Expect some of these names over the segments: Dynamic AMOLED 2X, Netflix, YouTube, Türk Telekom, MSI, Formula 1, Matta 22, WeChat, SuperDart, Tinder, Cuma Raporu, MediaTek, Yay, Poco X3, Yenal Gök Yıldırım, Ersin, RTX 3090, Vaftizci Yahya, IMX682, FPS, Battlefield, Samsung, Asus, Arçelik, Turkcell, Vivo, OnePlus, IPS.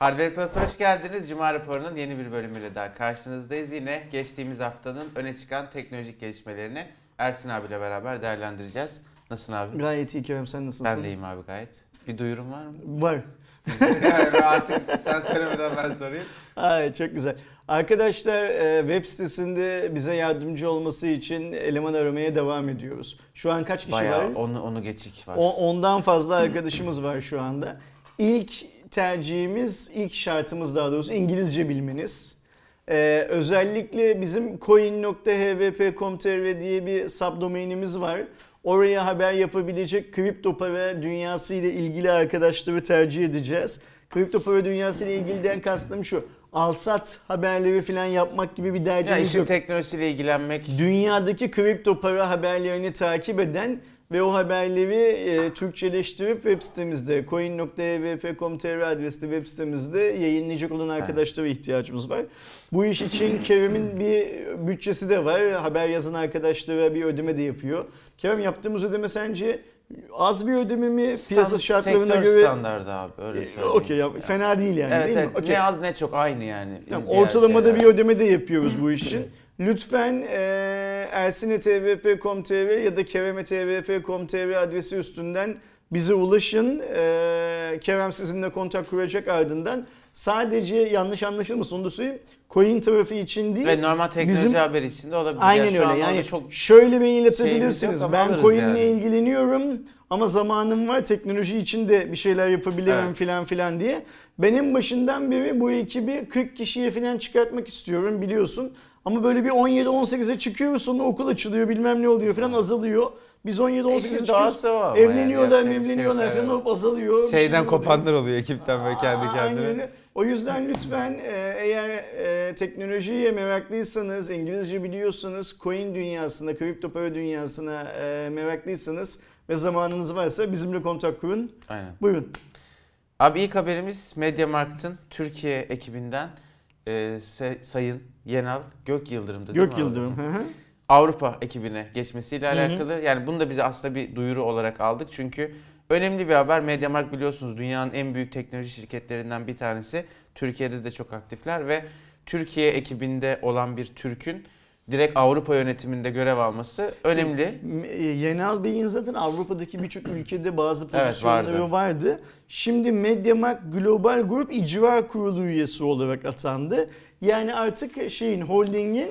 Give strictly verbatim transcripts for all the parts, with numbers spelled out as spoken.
Hardware Plus'a hoş geldiniz. Cuma Raporu'nun yeni bir bölümüyle daha karşınızdayız. Yine geçtiğimiz haftanın öne çıkan teknolojik gelişmelerini Ersin abiyle beraber değerlendireceğiz. Nasılsın abi? Gayet iyi Kerem, sen nasılsın? Ben de iyiyim abi, gayet. Bir duyurum var mı? Var. Yani artık sen söylemeden ben sorayım. Ay, çok güzel. Arkadaşlar, web sitesinde bize yardımcı olması için eleman aramaya devam ediyoruz. Şu an kaç kişi bayağı var? Onu, onu geçik var. O, ondan fazla arkadaşımız var şu anda. İlk tercihimiz, ilk şartımız daha doğrusu İngilizce bilmeniz. Ee, özellikle bizim coin nokta h v p nokta com nokta t r diye bir subdomainimiz var. Oraya haber yapabilecek kripto para dünyası ile ilgili arkadaşları tercih edeceğiz. Kripto para dünyası ile ilgiliden kastım şu: alsat haberleri falan yapmak gibi bir derdimiz yok. Ya işin teknolojisiyle ilgilenmek. Dünyadaki kripto para haberlerini takip eden ve o haberleri e, Türkçeleştirip web sitemizde coin nokta e v p nokta com nokta t r adresli web sitemizde yayınlayacak olan arkadaşlara evet. ihtiyacımız var. Bu iş için Kerem'in bir bütçesi de var. Haber yazan arkadaşlara bir ödeme de yapıyor. Kerem, yaptığımız ödeme sence az bir ödeme mi? Piyasa şartlarına göre... Sektör standardı abi, öyle söyleyeyim. Okey ya, yani. Fena değil yani, evet, değil evet. mi? Okay. Ne az ne çok aynı yani. Tamam, ortalamada şeyler. Bir ödeme de yapıyoruz bu iş için. Lütfen e, Ersinetvp nokta com nokta t r ya da Kerem nokta t v p nokta com nokta t r adresi üstünden bize ulaşın. E, Kerem sizinle kontak kuracak ardından. Sadece yanlış anlaşılmasın, onu da söyleyeyim. Coin tarafı için değil. Ve normal teknoloji bizim... haberi için de olabilir. Aynen ya, öyle yani, çok şöyle mail atabilirsiniz. Yok, ben coin ile yani. ilgileniyorum ama zamanım var, teknoloji için de bir şeyler yapabilirim evet. filan filan diye. Benim başından beri bu ekibi kırk kişiye filan çıkartmak istiyorum, biliyorsun. Ama böyle bir on yedi on sekize çıkıyoruz, sonra okul açılıyor, bilmem ne oluyor falan, azalıyor. Biz on yedi on sekize çıkıyoruz, evleniyorlar, yani evleniyorlar şey falan, hop azalıyor. Şeyden kopanlar oluyor, oluyor ekipten ve kendi kendine. O yüzden lütfen eğer e, teknolojiye meraklıysanız, İngilizce biliyorsanız, coin dünyasına, kripto para dünyasına e, meraklıysanız ve zamanınız varsa bizimle kontak kurun. Aynen. Buyurun. Abi, ilk haberimiz MediaMarkt'ın Türkiye ekibinden e, Sayın Yenal Gök Yıldırım'dı değil mi? Gök Yıldırım. Avrupa ekibine geçmesiyle alakalı. Hı hı. Yani bunu da bize aslında bir duyuru olarak aldık. Çünkü önemli bir haber. MediaMarkt biliyorsunuz dünyanın en büyük teknoloji şirketlerinden bir tanesi. Türkiye'de de çok aktifler ve Türkiye ekibinde olan bir Türk'ün direkt Avrupa yönetiminde görev alması önemli. Yenal Bey'in zaten Avrupa'daki birçok ülkede bazı pozisyonları evet, vardı. vardı. Şimdi MediaMarkt Global Group İcra Kurulu üyesi olarak atandı. Yani artık şeyin, holdingin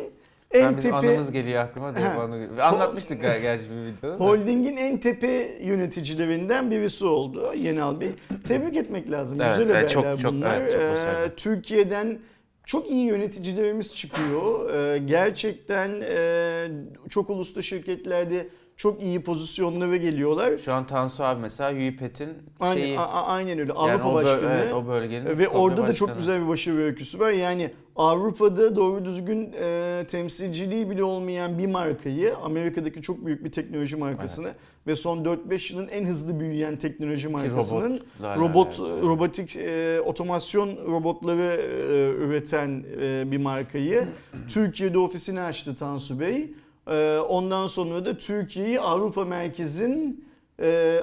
en yani tepe... Anımız geliyor aklıma diye bana... Anlatmıştık gerçi bir videoda. Holding'in en tepe yöneticilerinden birisi oldu Yenal Bey. Tebrik etmek lazım. Evet, güzel evet, haberler çok, bunlar. Çok, evet, çok ee, Türkiye'den çok iyi yöneticilerimiz çıkıyor. Ee, gerçekten e, çok uluslu şirketlerde çok iyi pozisyonlara geliyorlar. Şu an Tansu abi mesela Hewlett'in şeyi. Aynen, aynen öyle. Avrupa yani o başkanı. Evet, o bölgenin. Ve orada başkanı. Da çok güzel bir başarı öyküsü var. Yani Avrupa'da doğru düzgün e, temsilciliği bile olmayan bir markayı, Amerika'daki çok büyük bir teknoloji markasını evet. ve son dört beş yılın en hızlı büyüyen teknoloji markasının robot, robot yani. robotik e, otomasyon robotları e, üreten e, bir markayı Türkiye'de ofisini açtı Tansu Bey. Ondan sonra da Türkiye'yi Avrupa merkezin,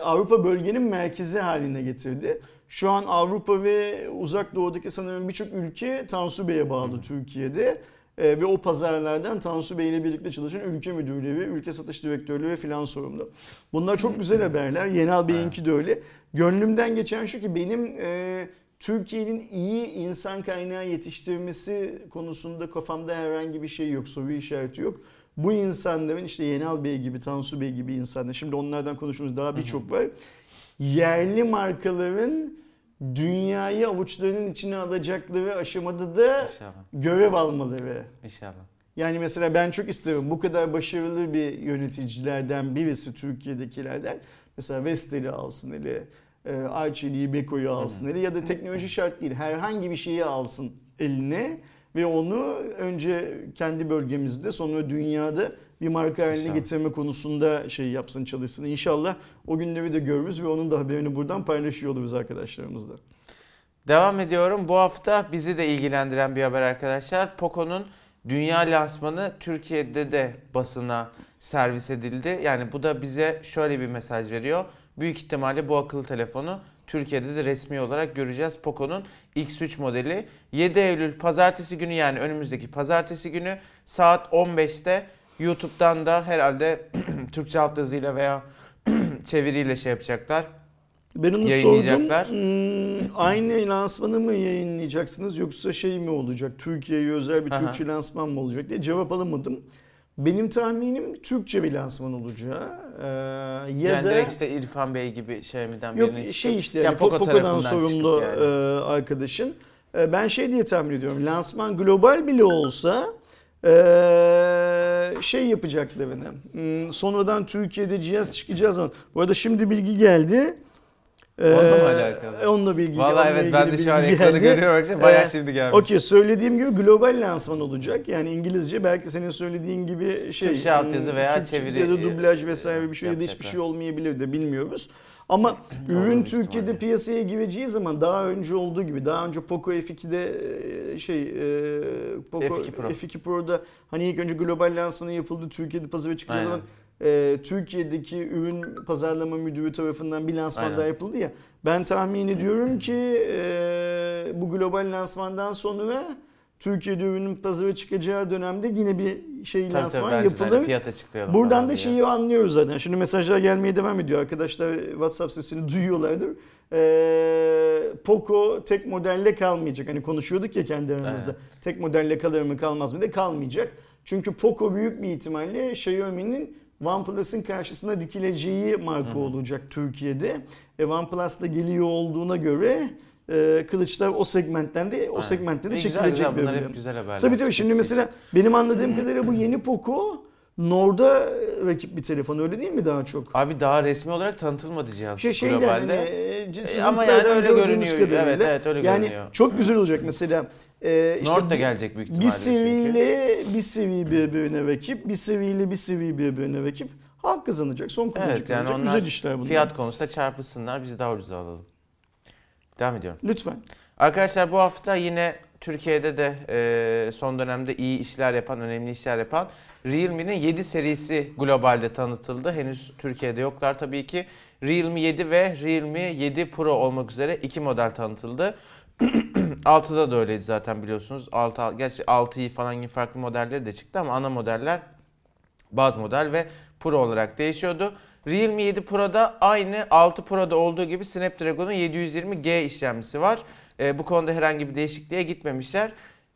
Avrupa bölgenin merkezi haline getirdi. Şu an Avrupa ve Uzak Doğu'daki sanırım birçok ülke Tansu Bey'e bağlı Türkiye'de. Ve o pazarlardan Tansu Bey ile birlikte çalışan ülke müdürleri, ülke satış direktörleri ve filan sorumlu. Bunlar çok güzel haberler. Yenal Bey'inki de öyle. Gönlümden geçen şu ki benim Türkiye'nin iyi insan kaynağı yetiştirmesi konusunda kafamda herhangi bir şey yok, soru işareti yok. Bu insanların işte Yenal Bey gibi, Tansu Bey gibi insanlar, şimdi onlardan konuştuğumuz daha birçok var. Yerli markaların dünyayı avuçlarının içine alacakları aşamada da İnşallah. görev almaları. İnşallah. Yani mesela ben çok isterim bu kadar başarılı bir yöneticilerden birisi Türkiye'dekilerden. Mesela Vestel'i alsın eli, Arçelik'i, Beko'yu alsın eli ya da teknoloji şart değil herhangi bir şeyi alsın eline. Ve onu önce kendi bölgemizde sonra dünyada bir marka haline getirme konusunda şey yapsın, çalışsın. İnşallah o günleri de görürüz ve onun da haberini buradan paylaşıyor oluruz arkadaşlarımızla. Devam ediyorum. Bu hafta bizi de ilgilendiren bir haber arkadaşlar. Poco'nun dünya lansmanı Türkiye'de de basına servis edildi. Yani bu da bize şöyle bir mesaj veriyor. Büyük ihtimalle bu akıllı telefonu Türkiye'de de resmi olarak göreceğiz Poco'nun X üç modeli. yedi Eylül pazartesi günü, yani önümüzdeki pazartesi günü saat on beşte YouTube'dan da herhalde Türkçe alt yazıyla veya çeviriyle şey yapacaklar. Ben onu sordum. Hmm, aynı lansmanı mı yayınlayacaksınız yoksa şey mi olacak? Türkiye'ye özel bir aha, Türkçe lansman mı olacak diye cevap alamadım. Benim tahminim Türkçe bir lansman olacağı. Ee, ya yani da direkt işte İrfan Bey gibi şey miden birine çıkıyor. Yok şey işte yani yani Poco Poco'dan sorumlu yani arkadaşın. Ben şey diye tahmin ediyorum, lansman global bile olsa Ee, şey yapacaklarını, hmm, sonradan Türkiye'de cihaz çıkacağız ama bu arada şimdi bilgi geldi. Ee, onunla mı alakalı? Onunla bilgi. Vallahi evet, ben de şu an ekranı görüyorum. Bayağı ee, şimdi gelmiş. Okey, söylediğim gibi global lansman olacak. Yani İngilizce, belki senin söylediğin gibi şey, Türkçe altyazı veya Türkçe çeviri ya da dublaj vesaire bir şey ya da hiçbir şey olmayabilir de bilmiyoruz. Ama ürün Türkiye'de ihtimalle piyasaya gireceği zaman daha önce olduğu gibi, daha önce Poco F iki'de şey Poco F iki Pro. F iki Pro'da hani ilk önce global lansmanı yapıldı, Türkiye'de pazara çıktığı aynen zaman e, Türkiye'deki ürün pazarlama müdürü tarafından bir lansman aynen daha yapıldı ya. Ben tahmin ediyorum ki e, bu global lansmandan sonra Türkiye'de ürünün pazara çıkacağı dönemde yine bir şey tabii lansman tabii, yapılır. Yani buradan da şeyi yani anlıyoruz zaten. Şimdi mesajlar gelmeye devam ediyor. Arkadaşlar WhatsApp sesini duyuyorlardır. Ee, Poco tek modelle kalmayacak. Hani konuşuyorduk ya kendi aramızda. Evet. Tek modelle kalır mı kalmaz mı de kalmayacak. Çünkü Poco büyük bir ihtimalle Xiaomi'nin OnePlus'ın karşısına dikileceği marka hı olacak Türkiye'de. E, OnePlus da geliyor olduğuna göre kılıçlar o segmentten de o segmentten de çekilecek. Bunlar hep güzel haberler. Tabii tabii. Şimdi mesela benim anladığım kadarıyla bu yeni Poco Nord'a rakip bir telefon, öyle değil mi daha çok? Abi daha resmi olarak tanıtılmadı cihaz şey, şey globalde. Yani, e, ama yani öyle görünüyor. Kadarıyla. Evet evet öyle yani görünüyor. Yani çok güzel olacak mesela. E, işte Nord da gelecek büyük ihtimalle. Bir seviyeyle bir seviye birbirine rakip, bir seviyeyle bir seviye birbirine rakip. Halk kazanacak. Son kullanıcı evet, kazanacak. Yani güzel işler bunlar. Fiyat konusunda çarpışsınlar, bizi daha ucuza alalım. Devam ediyorum. Lütfen. Arkadaşlar bu hafta yine Türkiye'de de e, son dönemde iyi işler yapan, önemli işler yapan Realme'nin yedi serisi globalde tanıtıldı. Henüz Türkiye'de yoklar tabii ki. Realme yedi ve Realme yedi Pro olmak üzere iki model tanıtıldı. altıda da öyleydi zaten biliyorsunuz. altı, gerçi altıyı falan gibi farklı modelleri de çıktı ama ana modeller baz model ve Pro olarak değişiyordu. Realme yedi Pro'da aynı altı Pro'da olduğu gibi Snapdragon'un yedi yüz yirmi G işlemcisi var. E, bu konuda herhangi bir değişikliğe gitmemişler.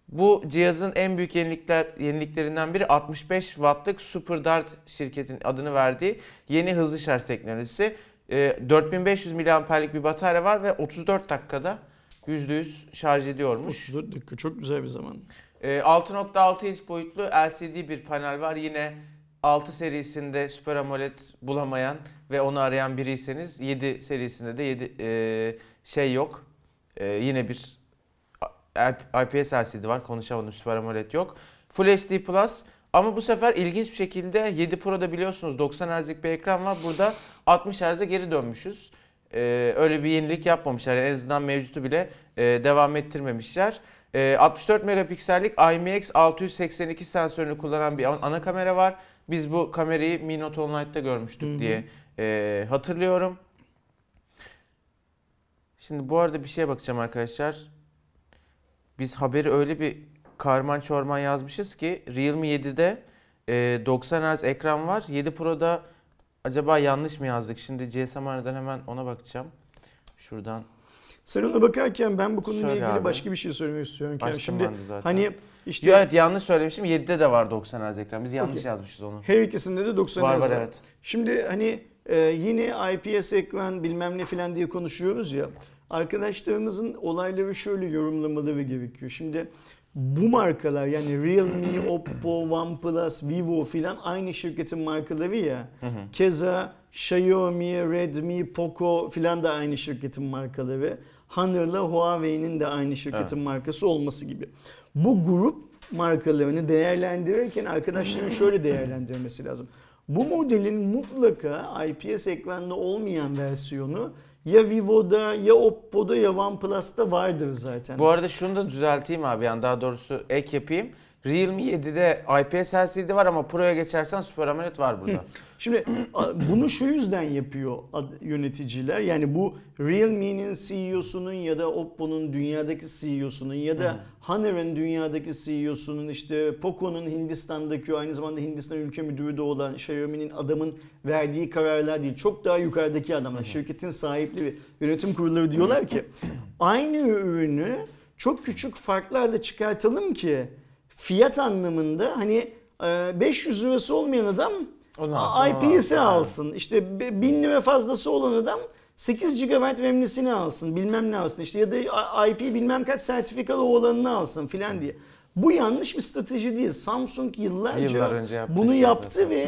Bu cihazın en büyük yenilikler, yeniliklerinden biri altmış beş wattlık SuperDart şirketin adını verdiği yeni hızlı şarj teknolojisi. E, dört bin beş yüz miliamperlik bir batarya var ve otuz dört dakikada yüzde yüz şarj ediyormuş. otuz dört dakika çok güzel bir zaman. E, altı nokta altı inç boyutlu L C D bir panel var. Yine altı serisinde Super AMOLED bulamayan ve onu arayan biriyseniz yedi serisinde de yedi e, şey yok. E, yine bir I P S L C D var. Konuşamadım, Super AMOLED yok. Full H D Plus ama bu sefer ilginç bir şekilde yedi Pro'da biliyorsunuz doksan hertzlik bir ekran var. Burada altmış hertz'e geri dönmüşüz. E, öyle bir yenilik yapmamışlar. Yani en azından mevcutu bile e, devam ettirmemişler. E, altmış dört megapiksellik I M X altı yüz seksen iki sensörünü kullanan bir ana kamera var. Biz bu kamerayı Mi Note Online'da görmüştük hı-hı diye e, hatırlıyorum. Şimdi bu arada bir şeye bakacağım arkadaşlar. Biz haberi öyle bir karman çorman yazmışız ki Realme yedi'de e, doksan hertz ekran var. yedi Pro'da acaba yanlış mı yazdık? Şimdi C S M R'dan hemen ona bakacağım. Şuradan. Sen ona bakarken ben bu konuyla söyle ilgili abi başka bir şey söylemek istiyorum. Açtım şimdi hani işte ya, evet yanlış söylemişim. yedi'de de var doksan hertz ekran. Biz yanlış okay yazmışız onu. Her ikisinde de doksan hertz var. Var evet. Şimdi hani e, yine I P S ekran bilmem ne filan diye konuşuyoruz ya. Arkadaşlarımızın olayları şöyle yorumlamaları gerekiyor. Şimdi bu markalar yani Realme, Oppo, OnePlus, Vivo filan aynı şirketin markaları ya. Hı hı. Keza Xiaomi, Redmi, Poco filan da aynı şirketin markaları. Honor'la Huawei'nin de aynı şirketin evet markası olması gibi. Bu grup markalarını değerlendirirken arkadaşların şöyle değerlendirmesi lazım. Bu modelin mutlaka I P S ekranlı olmayan versiyonu ya Vivo'da ya Oppo'da ya OnePlus'ta vardır zaten. Bu arada şunu da düzelteyim abi, yani daha doğrusu ek yapayım. Realme yedide I P S L C D var ama Pro'ya geçersen Super AMOLED var burada. Şimdi bunu şu yüzden yapıyor yöneticiler. Yani bu Realme'nin C E O'sunun ya da Oppo'nun dünyadaki C E O'sunun ya da Honor'ın dünyadaki C E O'sunun, işte Poco'nun Hindistan'daki, aynı zamanda Hindistan ülke müdürü de olan Xiaomi'nin adamın verdiği kararlar değil. Çok daha yukarıdaki adamlar, şirketin sahipleri, yönetim kurulları diyorlar ki aynı ürünü çok küçük farklarla çıkartalım ki fiyat anlamında hani beş yüz lirası olmayan adam I P S'e alsın. İşte bin lira fazlası olan adam sekiz gigabayt memlisini alsın, bilmem ne alsın, işte ya da I P bilmem kaç sertifikalı olanını alsın filan diye. Bu yanlış bir strateji değil. Samsung yıllarca Yıllar önce bunu yaptı zaten. Ve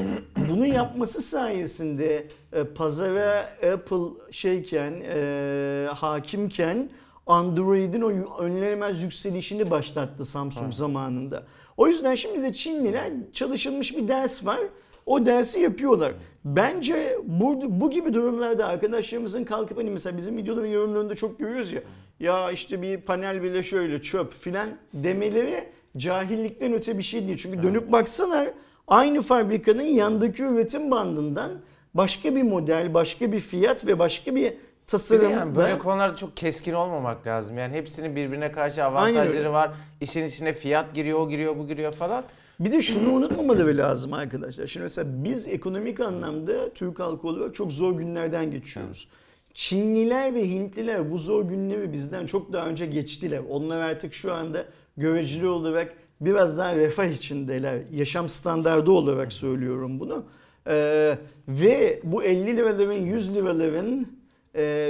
bunu yapması sayesinde pazara Apple şeyken, e, hakimken Android'in o önlenemez yükselişini başlattı Samsung evet. zamanında. O yüzden şimdi de Çinliler çalışılmış bir ders var. O dersi yapıyorlar. Bence bu, bu gibi durumlarda arkadaşlarımızın kalkıp hani mesela bizim videoların yorumlarında çok görüyoruz ya. Ya işte bir panel bile şöyle çöp filan demeleri cahillikten öte bir şey değil. Çünkü dönüp baksalar aynı fabrikanın yandaki üretim bandından başka bir model, başka bir fiyat ve başka bir tasarım. Yani böyle konularda çok keskin olmamak lazım. Yani hepsinin birbirine karşı avantajları var. İşin içine fiyat giriyor, o giriyor, bu giriyor falan. Bir de şunu unutmamaları lazım arkadaşlar. Şimdi mesela biz ekonomik anlamda Türk halkı olarak çok zor günlerden geçiyoruz. Çinliler ve Hintliler bu zor günleri bizden çok daha önce geçtiler. Onlar artık şu anda göreceli olarak biraz daha refah içindeler. Yaşam standardı olarak söylüyorum bunu. Ee, ve bu elli liraların, yüz liraların,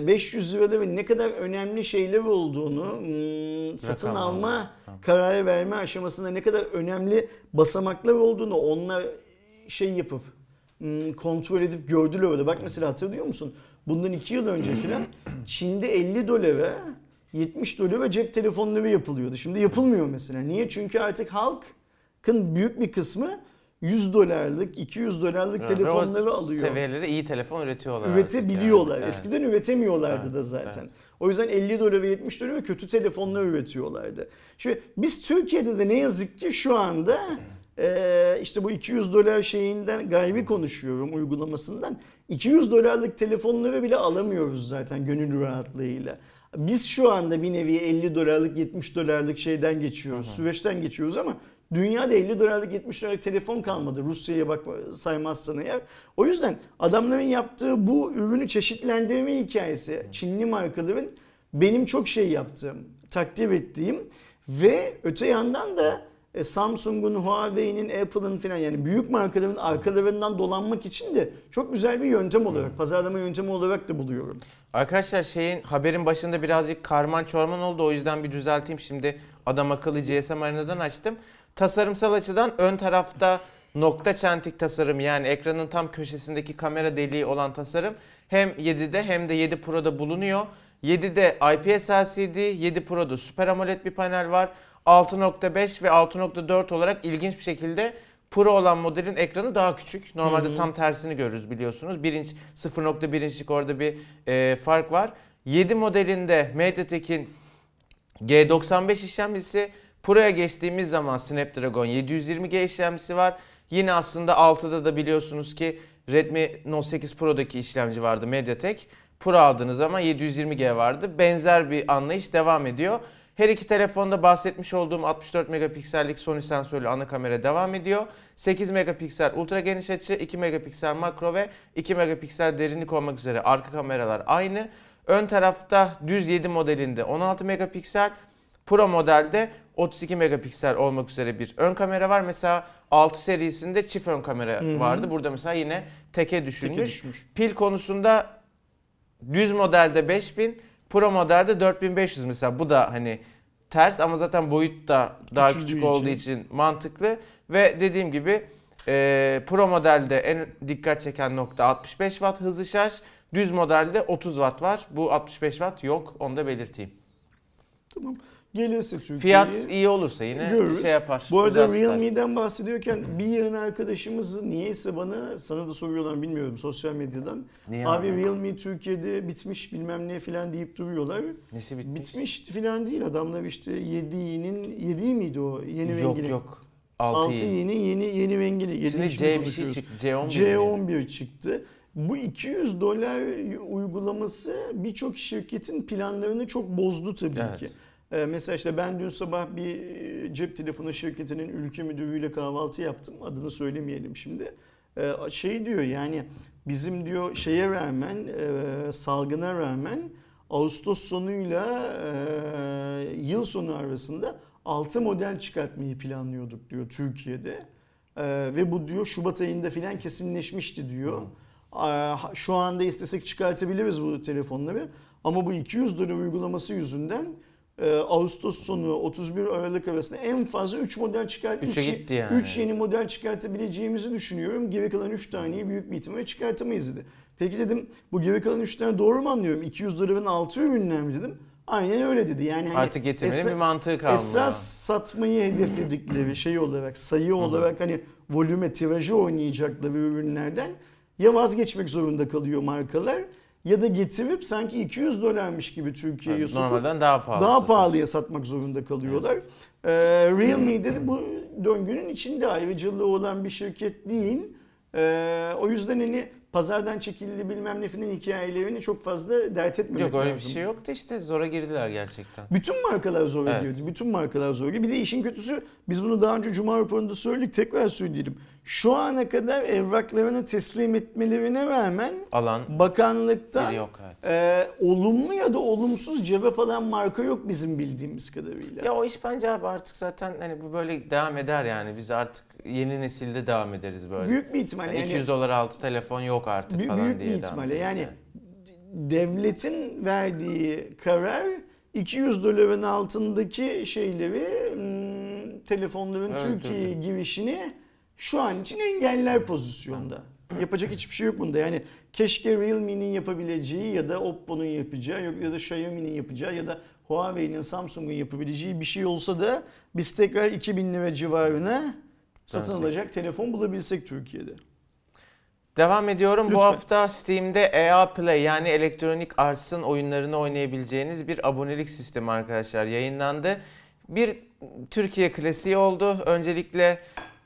beş yüz liraların ne kadar önemli şeyler olduğunu, satın Rekam alma, tamam. kararı verme aşamasında ne kadar önemli basamaklar olduğunu onlar şey yapıp kontrol edip gördüler orada. Bak mesela hatırlıyor musun? Bundan iki yıl önce filan Çin'de elli dolara, yetmiş dolara cep telefonları yapılıyordu. Şimdi yapılmıyor mesela. Niye? Çünkü artık halkın büyük bir kısmı yüz dolarlık, iki yüz dolarlık yani telefonları alıyor. Seviyeleri iyi telefon üretiyorlar. Üretebiliyorlar. Yani. Eskiden evet. üretemiyorlardı evet. da zaten. Evet. O yüzden elli dolar ve yetmiş dolar kötü telefonlar üretiyorlardı. Şimdi biz Türkiye'de de ne yazık ki şu anda e, işte bu iki yüz dolar şeyinden gayri konuşuyorum uygulamasından. iki yüz dolarlık telefonları bile alamıyoruz zaten gönül rahatlığıyla. Biz şu anda bir nevi elli dolarlık, yetmiş dolarlık şeyden geçiyoruz, hı hı. süreçten geçiyoruz ama dünyada elli dolarlık, yetmiş dolarlık telefon kalmadı. Rusya'ya bak saymazsan eğer. O yüzden adamların yaptığı bu ürünü çeşitlendirme hikayesi, Çinli markaların benim çok şey yaptığım, takdir ettiğim ve öte yandan da Samsung'un, Huawei'nin, Apple'ın falan yani büyük markaların arkalarından dolanmak için de çok güzel bir yöntem olarak, pazarlama yöntemi olarak da buluyorum. Arkadaşlar şeyin haberin başında birazcık karman çorman oldu, o yüzden bir düzelteyim. Şimdi adam akıllı G S M Arena'dan açtım. Tasarımsal açıdan ön tarafta nokta çentik tasarım, yani ekranın tam köşesindeki kamera deliği olan tasarım hem yedide hem de yedi Pro'da bulunuyor. yedide I P S L C D, yedi Pro'da Super AMOLED bir panel var. altı nokta beş ve altı nokta dört olarak ilginç bir şekilde Pro olan modelin ekranı daha küçük. Normalde hı hı. tam tersini görürüz biliyorsunuz. bir inç, sıfır nokta bir inçlik orada bir e, fark var. yedi modelinde MediaTek'in G doksan beş işlemcisi, Pro'ya geçtiğimiz zaman Snapdragon yedi yüz yirmi G işlemcisi var. Yine aslında altıda da biliyorsunuz ki Redmi Note sekiz Pro'daki işlemci vardı MediaTek. Pro aldığınız zaman yedi yüz yirmi G vardı. Benzer bir anlayış devam ediyor. Her iki telefonda bahsetmiş olduğum altmış dört megapiksellik Sony sensörlü ana kamera devam ediyor. sekiz megapiksel ultra geniş açı, iki megapiksel makro ve iki megapiksel derinlik olmak üzere arka kameralar aynı. Ön tarafta düz yedi modelinde on altı megapiksel, Pro modelde otuz iki megapiksel olmak üzere bir ön kamera var. Mesela altı serisinde çift ön kamera Hı-hı. vardı. Burada mesela yine teke düşürmüş. Teke düşmüş. Pil konusunda düz modelde beş bin, Pro modelde dört bin beş yüz mesela, bu da hani ters ama zaten boyut da daha Küçüldüğü küçük olduğu için. için mantıklı. Ve dediğim gibi e, Pro modelde en dikkat çeken nokta altmış beş watt hızlı şarj, düz modelde otuz watt var. Bu altmış beş watt yok, onu da belirteyim. Tamam. Gelirse Türkiye'ye. Fiyat iyi olursa yine görürüz. Şey yapar. Bu arada Realme'den bahsediyorken bir yığın arkadaşımız niyeyse bana, sana da soruyorlar bilmiyorum sosyal medyadan. Niye abi abi Realme Türkiye'de bitmiş bilmem ne filan deyip duruyorlar. Nesi bitmiş? Bitmiş filan değil, adamlar işte yediğinin, yedi miydi o yeni renginin? Yok yok. altı i'nin yeni yeni mengeli. Şimdi C on bir çıktı. C on bir çıktı. Bu iki yüz dolar uygulaması birçok şirketin planlarını çok bozdu tabii evet. ki. Ee, mesela işte ben dün sabah bir cep telefonu şirketinin ülke müdürüyle kahvaltı yaptım. Adını söylemeyelim şimdi. Ee, şey diyor yani bizim diyor şeye rağmen e, salgına rağmen Ağustos sonuyla e, yıl sonu arasında altı model çıkartmayı planlıyorduk diyor Türkiye'de. E, ve bu diyor Şubat ayında filan kesinleşmişti diyor. Şu anda istesek çıkartabiliriz bu telefonları ama bu iki yüz dolar uygulaması yüzünden Ağustos sonu otuz bir Aralık arasında en fazla üç model çıkart üç yani. Yeni model çıkartabileceğimizi düşünüyorum. Geri kalan üç taneyi büyük bir ihtimalle çıkartamayız dedi. Peki dedim bu geri kalan üç tane doğru mu anlıyorum? iki yüz doların altı ürünler mi dedim? Aynen öyle dedi. Yani hani artık getirmenin bir mantığı kalmıyor. Esas satmayı hedefledikleri şey olarak, sayı olarak hani volüme, tirajı oynayacakları ürünlerden ya vazgeçmek zorunda kalıyor markalar ya da getirip sanki iki yüz dolarmış gibi Türkiye'ye yani sokup daha, pahalı daha pahalıya satmak zorunda kalıyorlar. Evet. Ee, Realme dedi bu döngünün içinde ayrıcalığı olan bir şirket değil. Ee, o yüzden hani pazardan çekildi bilmem nefinin hikayelerini çok fazla dert etmemek lazım. Yok öyle lazım. Bir şey yoktu işte zora girdiler gerçekten. Bütün markalar zora evet. girdi. Bütün markalar zora girdi. Bir de işin kötüsü biz bunu daha önce Cuma Raporu'nda söyledik tekrar söyleyelim. Şu ana kadar evraklarını teslim etmelerine rağmen alan bakanlıktan yok, evet. e, olumlu ya da olumsuz cevap alan marka yok bizim bildiğimiz kadarıyla. Ya o iş bence abi artık zaten hani bu böyle devam eder yani biz artık yeni nesilde devam ederiz böyle. Büyük bir ihtimalle. Yani iki yüz dolar altı telefon yok artık büyük, falan büyük diye. Büyük bir ihtimalle yani, yani devletin verdiği karar iki yüz doların altındaki şeyleri telefonların evet, Türkiye'ye girişini şu an için engeller pozisyonda. Yapacak hiçbir şey yok bunda. Yani keşke Realme'nin yapabileceği ya da Oppo'nun yapacağı ya da Xiaomi'nin yapacağı ya da Huawei'nin, Samsung'un yapabileceği bir şey olsa da biz tekrar iki bin lira civarına satın alacak telefon bulabilsek Türkiye'de. Devam ediyorum. Lütfen. Bu hafta Steam'de E A Play yani elektronik arsın oyunlarını oynayabileceğiniz bir abonelik sistemi arkadaşlar yayınlandı. Bir Türkiye klasiği oldu. Öncelikle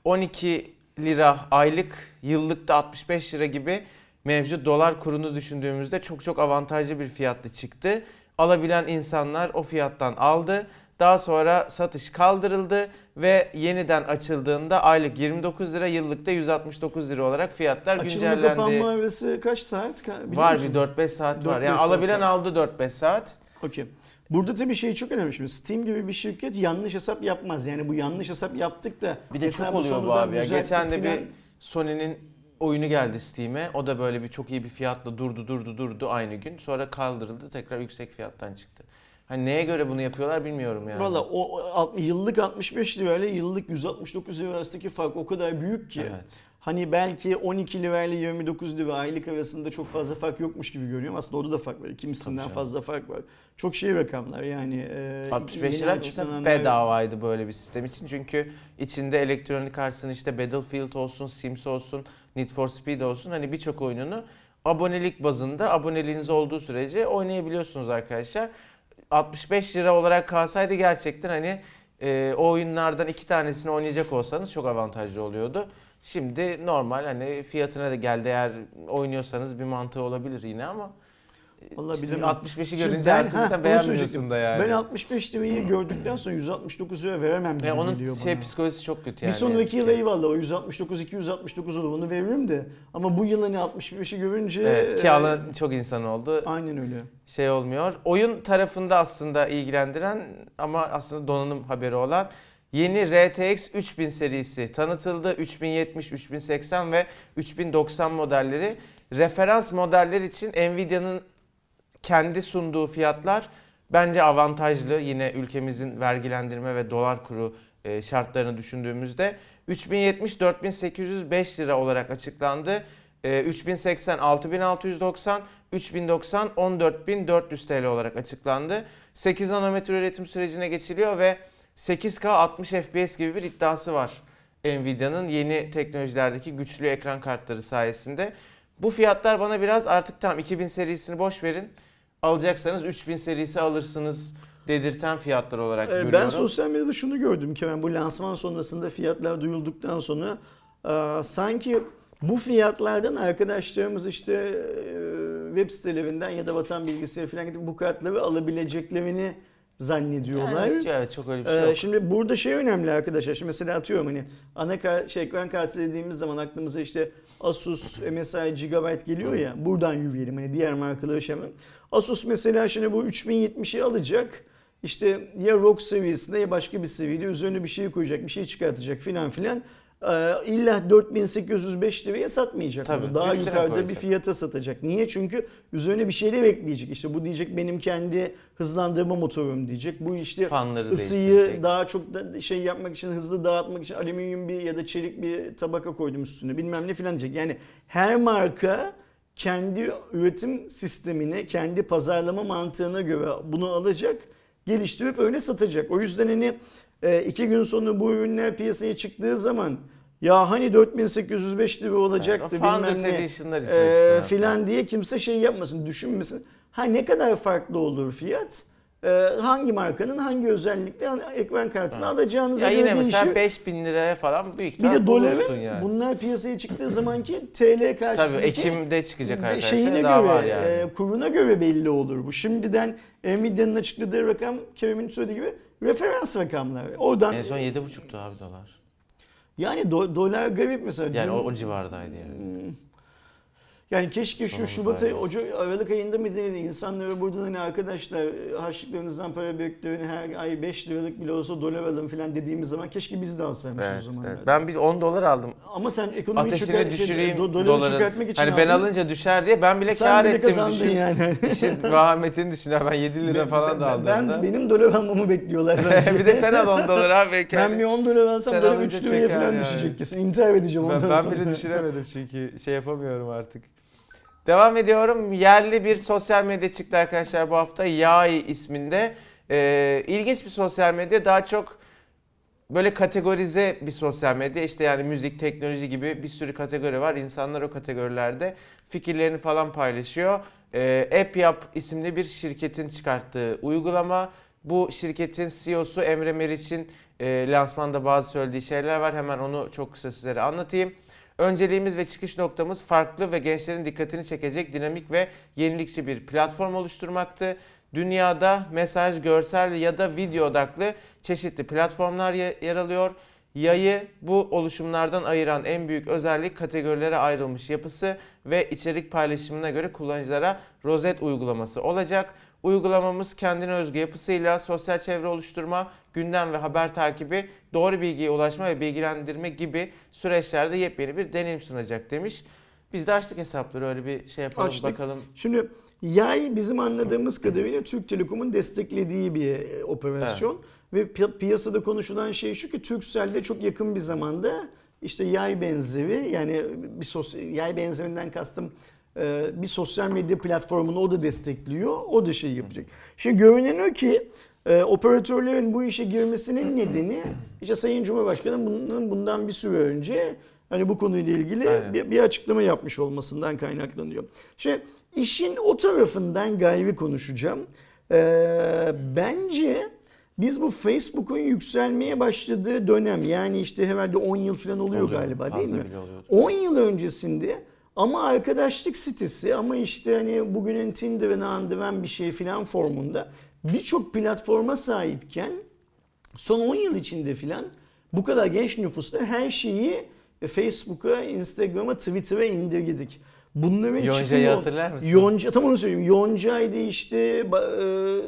on iki lira aylık, yıllık da altmış beş lira gibi mevcut dolar kurunu düşündüğümüzde çok çok avantajlı bir fiyatlı çıktı. Alabilen insanlar o fiyattan aldı. Daha sonra satış kaldırıldı ve yeniden açıldığında aylık yirmi dokuz lira, yıllıkta yüz altmış dokuz lira olarak fiyatlar açılma, güncellendi. Açılma kapanma arası kaç saat? Var musun? Bir dört beş saat var. Yani alabilen var. Aldı dört beş saat. Okey. Burada tabii şey çok önemli şimdi Steam gibi bir şirket yanlış hesap yapmaz yani bu yanlış hesap yaptık da bir de çok oluyor bu abi ya geçen de bir Sony'nin oyunu geldi Steam'e o da böyle bir çok iyi bir fiyatla durdu durdu durdu aynı gün sonra kaldırıldı tekrar yüksek fiyattan çıktı. Hani neye göre bunu yapıyorlar bilmiyorum yani. Valla o yıllık altmış beş lira ile yıllık yüz altmış dokuz lira arasındaki fark o kadar büyük ki. Evet. Hani belki on iki lira ile yirmi dokuz lira aylık arasında çok fazla fark yokmuş gibi görüyorum. Aslında orada da fark var. Kimisinden fazla fark var. Çok şey rakamlar yani. altmış beş lira işte bedavaydı böyle bir sistem için. Çünkü içinde elektronik arsın işte Battlefield olsun, Sims olsun, Need for Speed olsun hani birçok oyununu abonelik bazında aboneliğiniz olduğu sürece oynayabiliyorsunuz arkadaşlar. altmış beş lira olarak kalsaydı gerçekten hani e, o oyunlardan iki tanesini oynayacak olsanız çok avantajlı oluyordu. Şimdi normal hani fiyatına da geldi eğer oynuyorsanız bir mantığı olabilir yine ama işte altmış beşi görünce artık zaten beğenmiyorsun da yani. Ben altmış beş lirayı gördükten sonra yüz altmış dokuza veremem gibi yani geliyor şey, bana. Onun psikolojisi çok kötü yani. Bir sonraki yıl eyvallah o yüz altmış dokuz iki yüz altmış dokuz olur onu veririm de ama bu yıl hani altmış beşi görünce. Evet ki alan e, çok insan oldu. Aynen öyle. Şey olmuyor. Oyun tarafında aslında ilgilendiren ama aslında donanım haberi olan yeni R T X üç bin serisi tanıtıldı. üç bin yetmiş, üç bin seksen ve üç bin doksan modelleri. Referans modeller için Nvidia'nın kendi sunduğu fiyatlar bence avantajlı. Yine ülkemizin vergilendirme ve dolar kuru şartlarını düşündüğümüzde. üç bin yetmiş dört bin sekiz yüz beş lira olarak açıklandı. üç bin seksen altı bin altı yüz doksan, üç bin doksan on dört bin dört yüz TL olarak açıklandı. sekiz nanometre üretim sürecine geçiliyor ve sekiz K altmış F P S gibi bir iddiası var Nvidia'nın yeni teknolojilerdeki güçlü ekran kartları sayesinde. Bu fiyatlar bana biraz artık tam iki bin serisini boş verin. Alacaksanız üç bin serisi alırsınız. dedirten fiyatlar olarak ee, görüyorum. Ben sosyal medyada şunu gördüm ki ben bu lansman sonrasında fiyatlar duyulduktan sonra e, sanki bu fiyatlardan arkadaşlarımız işte e, web sitelerinden ya da Vatan Bilgisayarı falan gidip bu kartları alabileceklerini zannediyorlar. Yani, evet, çok öyle bir şey yok. Ee, şimdi burada şey önemli arkadaşlar. Şimdi mesela atıyorum hani ana şey, ekran kartı dediğimiz zaman aklımıza işte Asus, M S I, Gigabyte geliyor ya. Buradan yürüyelim hani diğer markaları şey yapalım. Asus mesela şimdi bu üç bin yetmişi alacak. İşte ya R O G seviyesinde ya başka bir seviyede üzerine bir şey koyacak, bir şey çıkartacak filan filan. Ee, illa dört bin sekiz yüz beş liraya satmayacak. Tabii, onu. Daha yukarıda koyacak bir fiyata satacak. Niye? Çünkü üzerine bir şeyle bekleyecek. İşte bu diyecek benim kendi hızlandırma motorum diyecek. Bu işte fanları ısıyı daha çok da şey yapmak için, hızlı dağıtmak için alüminyum bir ya da çelik bir tabaka koydum üstüne bilmem ne filan diyecek. Yani her marka kendi üretim sistemini, kendi pazarlama mantığına göre bunu alacak, geliştirip öyle satacak. O yüzden hani iki gün sonra bu ürünler piyasaya çıktığı zaman ya hani dört bin sekiz yüz beş lira olacaktı yani bilmem ne e, filan diye kimse şey yapmasın, düşünmesin. Ha ne kadar farklı olur fiyat? Hangi markanın hangi özellikle ekran kartını alacağınıza göre değişiyor. Yine mesela beş bin liraya falan büyük bir de doların yani. Bunlar piyasaya çıktığı zamanki T L karşısındaki tabii Ekim'de çıkacak arkadaşlar. Şeyine göre, var yani. Kuruna göre belli olur bu. Şimdiden Nvidia'nın açıkladığı rakam Kerem'in söylediği gibi referans rakamlar. Oradan en son yedi buçuktu abi dolar. Yani do, dolar garip mesela. Yani o, o civardaydı yani. Hmm. Yani keşke şu Şubat ayı, Ocak, Aralık ayında mı denedi? İnsanlara buradan hani arkadaşlar harçlıklarınızdan para biriktirin, her ay beş liralık bile olsa dolar alın falan dediğimiz zaman keşke biz de alsaymışız evet, o zaman. Evet. Ben bir on dolar aldım. Ama sen ekonomiyi ateşine çıkart, düşüreyim şey, do, doları çıkartmak için hani aldın. Ben alınca düşer diye ben bile sen kar bile ettim. Sen yani. İşin vahametini düşünün. Ben yedi lira ben, falan da aldım. Ben, ben, benim dolar almamı bekliyorlar. Bir de sen al on dolar abi. Ben bir on dolar alsam dolar üç liraya falan yani düşecek kesin. İntihar edeceğim ondan sonra. Ben bile düşüremedim çünkü şey yapamıyorum artık. Devam ediyorum. Yerli bir sosyal medya çıktı arkadaşlar bu hafta. Yay isminde. Ee, ilginç bir sosyal medya. Daha çok böyle kategorize bir sosyal medya. İşte yani müzik, teknoloji gibi bir sürü kategori var. İnsanlar o kategorilerde fikirlerini falan paylaşıyor. Ee, App Yap isimli bir şirketin çıkarttığı uygulama. Bu şirketin C E O'su Emre Meriç'in e, lansmanda bazı söylediği şeyler var. Hemen onu çok kısa sizlere anlatayım. Önceliğimiz ve çıkış noktamız farklı ve gençlerin dikkatini çekecek dinamik ve yenilikçi bir platform oluşturmaktı. Dünyada mesaj, görsel ya da video odaklı çeşitli platformlar yer alıyor. Yayı bu oluşumlardan ayıran en büyük özellik kategorilere ayrılmış yapısı ve içerik paylaşımına göre kullanıcılara rozet uygulaması olacak. Uygulamamız kendine özgü yapısıyla sosyal çevre oluşturma, gündem ve haber takibi, doğru bilgiye ulaşma ve bilgilendirme gibi süreçlerde yepyeni bir deneyim sunacak demiş. Biz de açtık hesapları, öyle bir şey yapalım açtık. Bakalım. Şimdi Yay bizim anladığımız kadarıyla Türk Telekom'un desteklediği bir operasyon. Evet. Ve piyasada konuşulan şey şu ki Turkcell'de çok yakın bir zamanda işte Yay benzeri, yani bir sosyal, Yay benzerinden kastım bir sosyal medya platformunu o da destekliyor, o da şey yapacak. Şimdi görünüyor ki operatörlerin bu işe girmesinin nedeni işte Sayın Cumhurbaşkanı bundan, bundan bir süre önce hani bu konuyla ilgili bir, bir açıklama yapmış olmasından kaynaklanıyor. Şimdi işin o tarafından gayri konuşacağım. Ee, bence biz bu Facebook'un yükselmeye başladığı dönem, yani işte herhalde on yıl falan oluyor, oluyor galiba değil mi? on yıl öncesinde ama arkadaşlık sitesi, ama işte hani bugünün Tinder'ını andıran bir şey filan formunda birçok platforma sahipken son on yıl içinde filan bu kadar genç nüfusla her şeyi Facebook'a, Instagram'a, Twitter'a indirgedik. Bunların Yonca'yı hatırlar mısın? Yonca, tam onu söyleyeyim. Yonca'ydı işte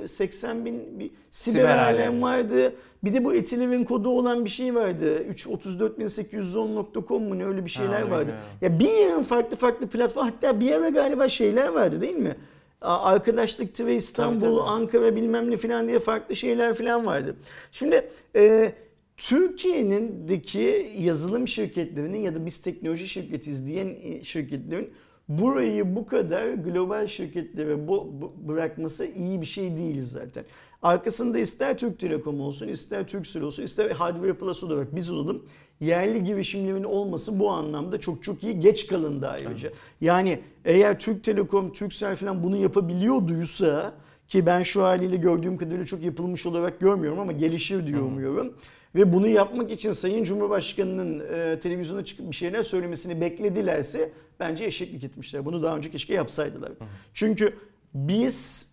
seksen bin bir siber, siber alem, alem vardı. Bir de bu Ethereum kodu olan bir şey vardı. üç yüz otuz dört bin sekiz yüz on nokta com mu ne, öyle bir şeyler ha, vardı. Ya. ya bir yığın farklı farklı platform, hatta bir ara galiba şeyler vardı değil mi? Arkadaşlık T V İstanbul, tabii, tabii. Ankara bilmem ne filan diye farklı şeyler filan vardı. Şimdi e, Türkiye'nindeki yazılım şirketlerinin ya da biz teknoloji şirketiyiz diyen şirketlerin burayı bu kadar global şirketlere bırakması iyi bir şey değil zaten. Arkasında ister Türk Telekom olsun, ister Turkcell olsun, ister Hardware Plus olarak biz olalım. Yerli girişimlerin olması bu anlamda çok çok iyi. Geç kalındı ayrıca. Yani eğer Türk Telekom, Turkcell falan bunu yapabiliyorduysa Ki ben şu haliyle gördüğüm kadarıyla çok yapılmış olarak görmüyorum ama gelişir diye umuyorum. Ve bunu yapmak için Sayın Cumhurbaşkanı'nın e, televizyona çıkıp bir şeyler söylemesini bekledilerse bence eşeklik etmişler. Bunu daha önce keşke yapsaydılar. Hı hı. Çünkü biz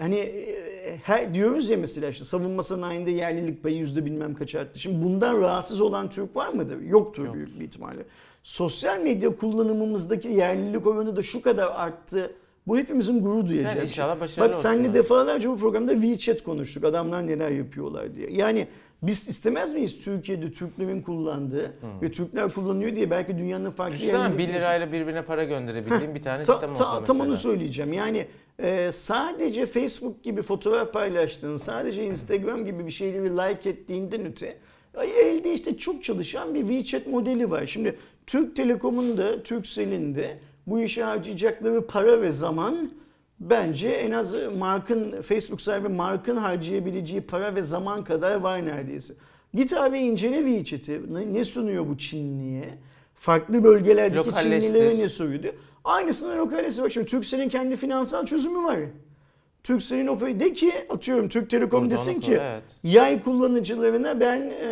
hani e, her, diyoruz ya mesela işte savunma sanayinde yerlilik payı yüzde bilmem kaç arttı. Şimdi bundan rahatsız olan Türk var mıdır? Yoktur. Yok. Büyük bir ihtimalle. Sosyal medya kullanımımızdaki yerlilik oranı da şu kadar arttı. Bu hepimizin gurur duyacağı. Evet, inşallah başarılı olsun. Bak senle yani defalarca bu programda WeChat konuştuk. Adamlar neler yapıyorlar diye. Yani biz istemez miyiz Türkiye'de Türklerin kullandığı hmm. ve Türkler kullanıyor diye belki dünyanın farklı yerinde... Düşünsene bir lirayla birbirine para gönderebildiğim Heh, bir tane ta, sistem olsa ta, mesela. Tam onu söyleyeceğim. Yani e, sadece Facebook gibi fotoğraf paylaştığın, sadece Instagram gibi bir şeyleri like ettiğinden öte... Elde işte çok çalışan bir WeChat modeli var. Şimdi Türk Telekom'un da, Turkcell'in de bu işe harcayacakları para ve zaman... Bence en az Mark'ın, Facebook sahibi Mark'ın harcayabileceği para ve zaman kadar var neredeyse. Git abi incele WeChat'i. Ne sunuyor bu Çinli'ye? Farklı bölgelerdeki Çinlilere ne soruyor? Aynısından lokalleştir. Bak şimdi Turkcell'in kendi finansal çözümü var. Turkcell'in o de ki atıyorum Türk Telekom desin ki evet. Yay kullanıcılarına ben e,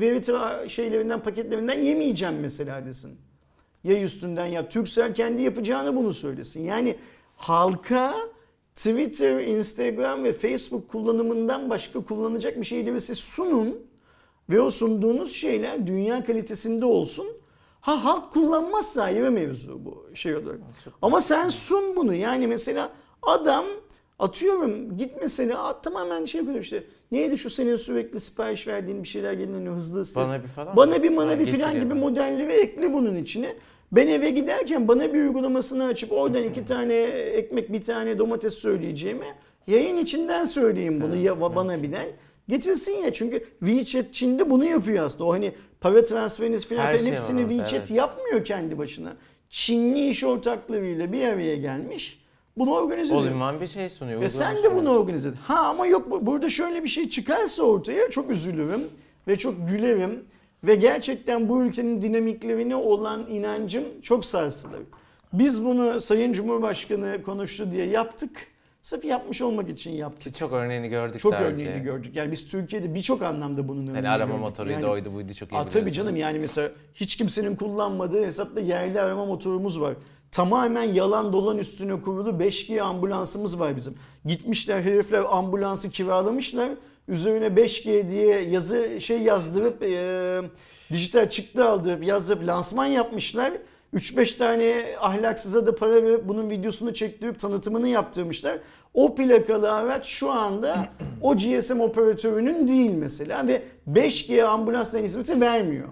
veri şeylerinden paketlerinden yemeyeceğim mesela desin. Yay üstünden yap. Turkcell kendi yapacağını bunu söylesin. Yani halka Twitter, Instagram ve Facebook kullanımından başka kullanacak bir şeyleri siz sunun ve o sunduğunuz şeyler dünya kalitesinde olsun. Ha halk kullanmazsa ayrı mevzu bu şey olarak. Ama sen sun bunu yani mesela adam atıyorum git mesela tamamen şey koyuyor işte neydi şu senin sürekli sipariş verdiğin bir şeyler geliniyor hızlı hızlı. Bana bir falan Bana mı? bir bana ha, bir filan gibi modelleri ekle bunun içine. Ben eve giderken bana bir uygulamasını açıp oradan iki tane ekmek bir tane domates söyleyeceğimi yayın içinden söyleyeyim bunu ya bana bilen getirsin ya çünkü WeChat Çin'de bunu yapıyor aslında o hani para transferiniz filan falan şey hepsini var, WeChat evet. yapmıyor kendi başına. Çinli iş ortaklığıyla bir araya gelmiş bunu organize ediyor. O zaman bir şey sunuyor. Ve sen de bunu organize et. Ha ama yok burada şöyle bir şey çıkarsa ortaya çok üzülürüm ve çok gülerim. Ve gerçekten bu ülkenin dinamiklerine olan inancım çok sarsılır. Biz bunu Sayın Cumhurbaşkanı konuştu diye yaptık. Sırf yapmış olmak için yaptık. Çok örneğini gördük. Çok örneğini önce. gördük. Yani biz Türkiye'de birçok anlamda bunun örneğini yani arama gördük. Arama motoruydu yani, oydu buydu çok iyi biliyorsunuz. Tabii canım yani mesela hiç kimsenin kullanmadığı hesapta yerli arama motorumuz var. Tamamen yalan dolan üstüne kurulu beş G ambulansımız var bizim. Gitmişler herifler ambulansı kiralamışlar. Üzerine beş G diye yazı şey yazdırıp e, dijital çıktı aldırıp yazdırıp lansman yapmışlar. üç beş tane ahlaksıza da para verip bunun videosunu çektirip tanıtımını yaptırmışlar. O plakalı araç şu anda o G S M operatörünün değil mesela ve beş G ambulansla hizmeti vermiyor.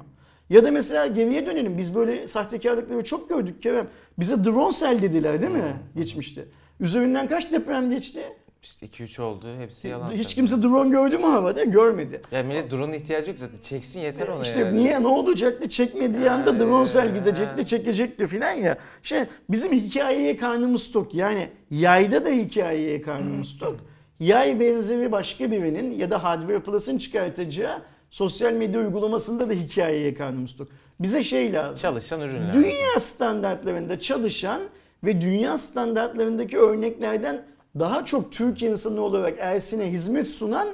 Ya da mesela geriye dönelim biz böyle sahtekarlıkları çok gördük Kerem. Bize drone sel dediler değil mi geçmişte? Üzerinden kaç deprem geçti? İşte iki üç oldu. Hepsi yalan. Hiç kimse drone gördü mü havada? Görmedi. Ya millet drone'un ihtiyacı yok zaten. Çeksin yeter ona İşte yani. Niye? Ne olacaktı? Çekmediği anda drone sel gidecekti, çekecekti filan ya. Şey, bizim hikayeye karnımız tok. Yani yayda da hikayeye karnımız tok. Yay benzeri başka birinin ya da Hardware Plus'ın çıkartacağı sosyal medya uygulamasında da hikayeye karnımız tok. Bize şey lazım. Çalışan ürünler. Dünya standartlarında çalışan ve dünya standartlarındaki örneklerden daha çok Türk insanı olarak Ersin'e hizmet sunan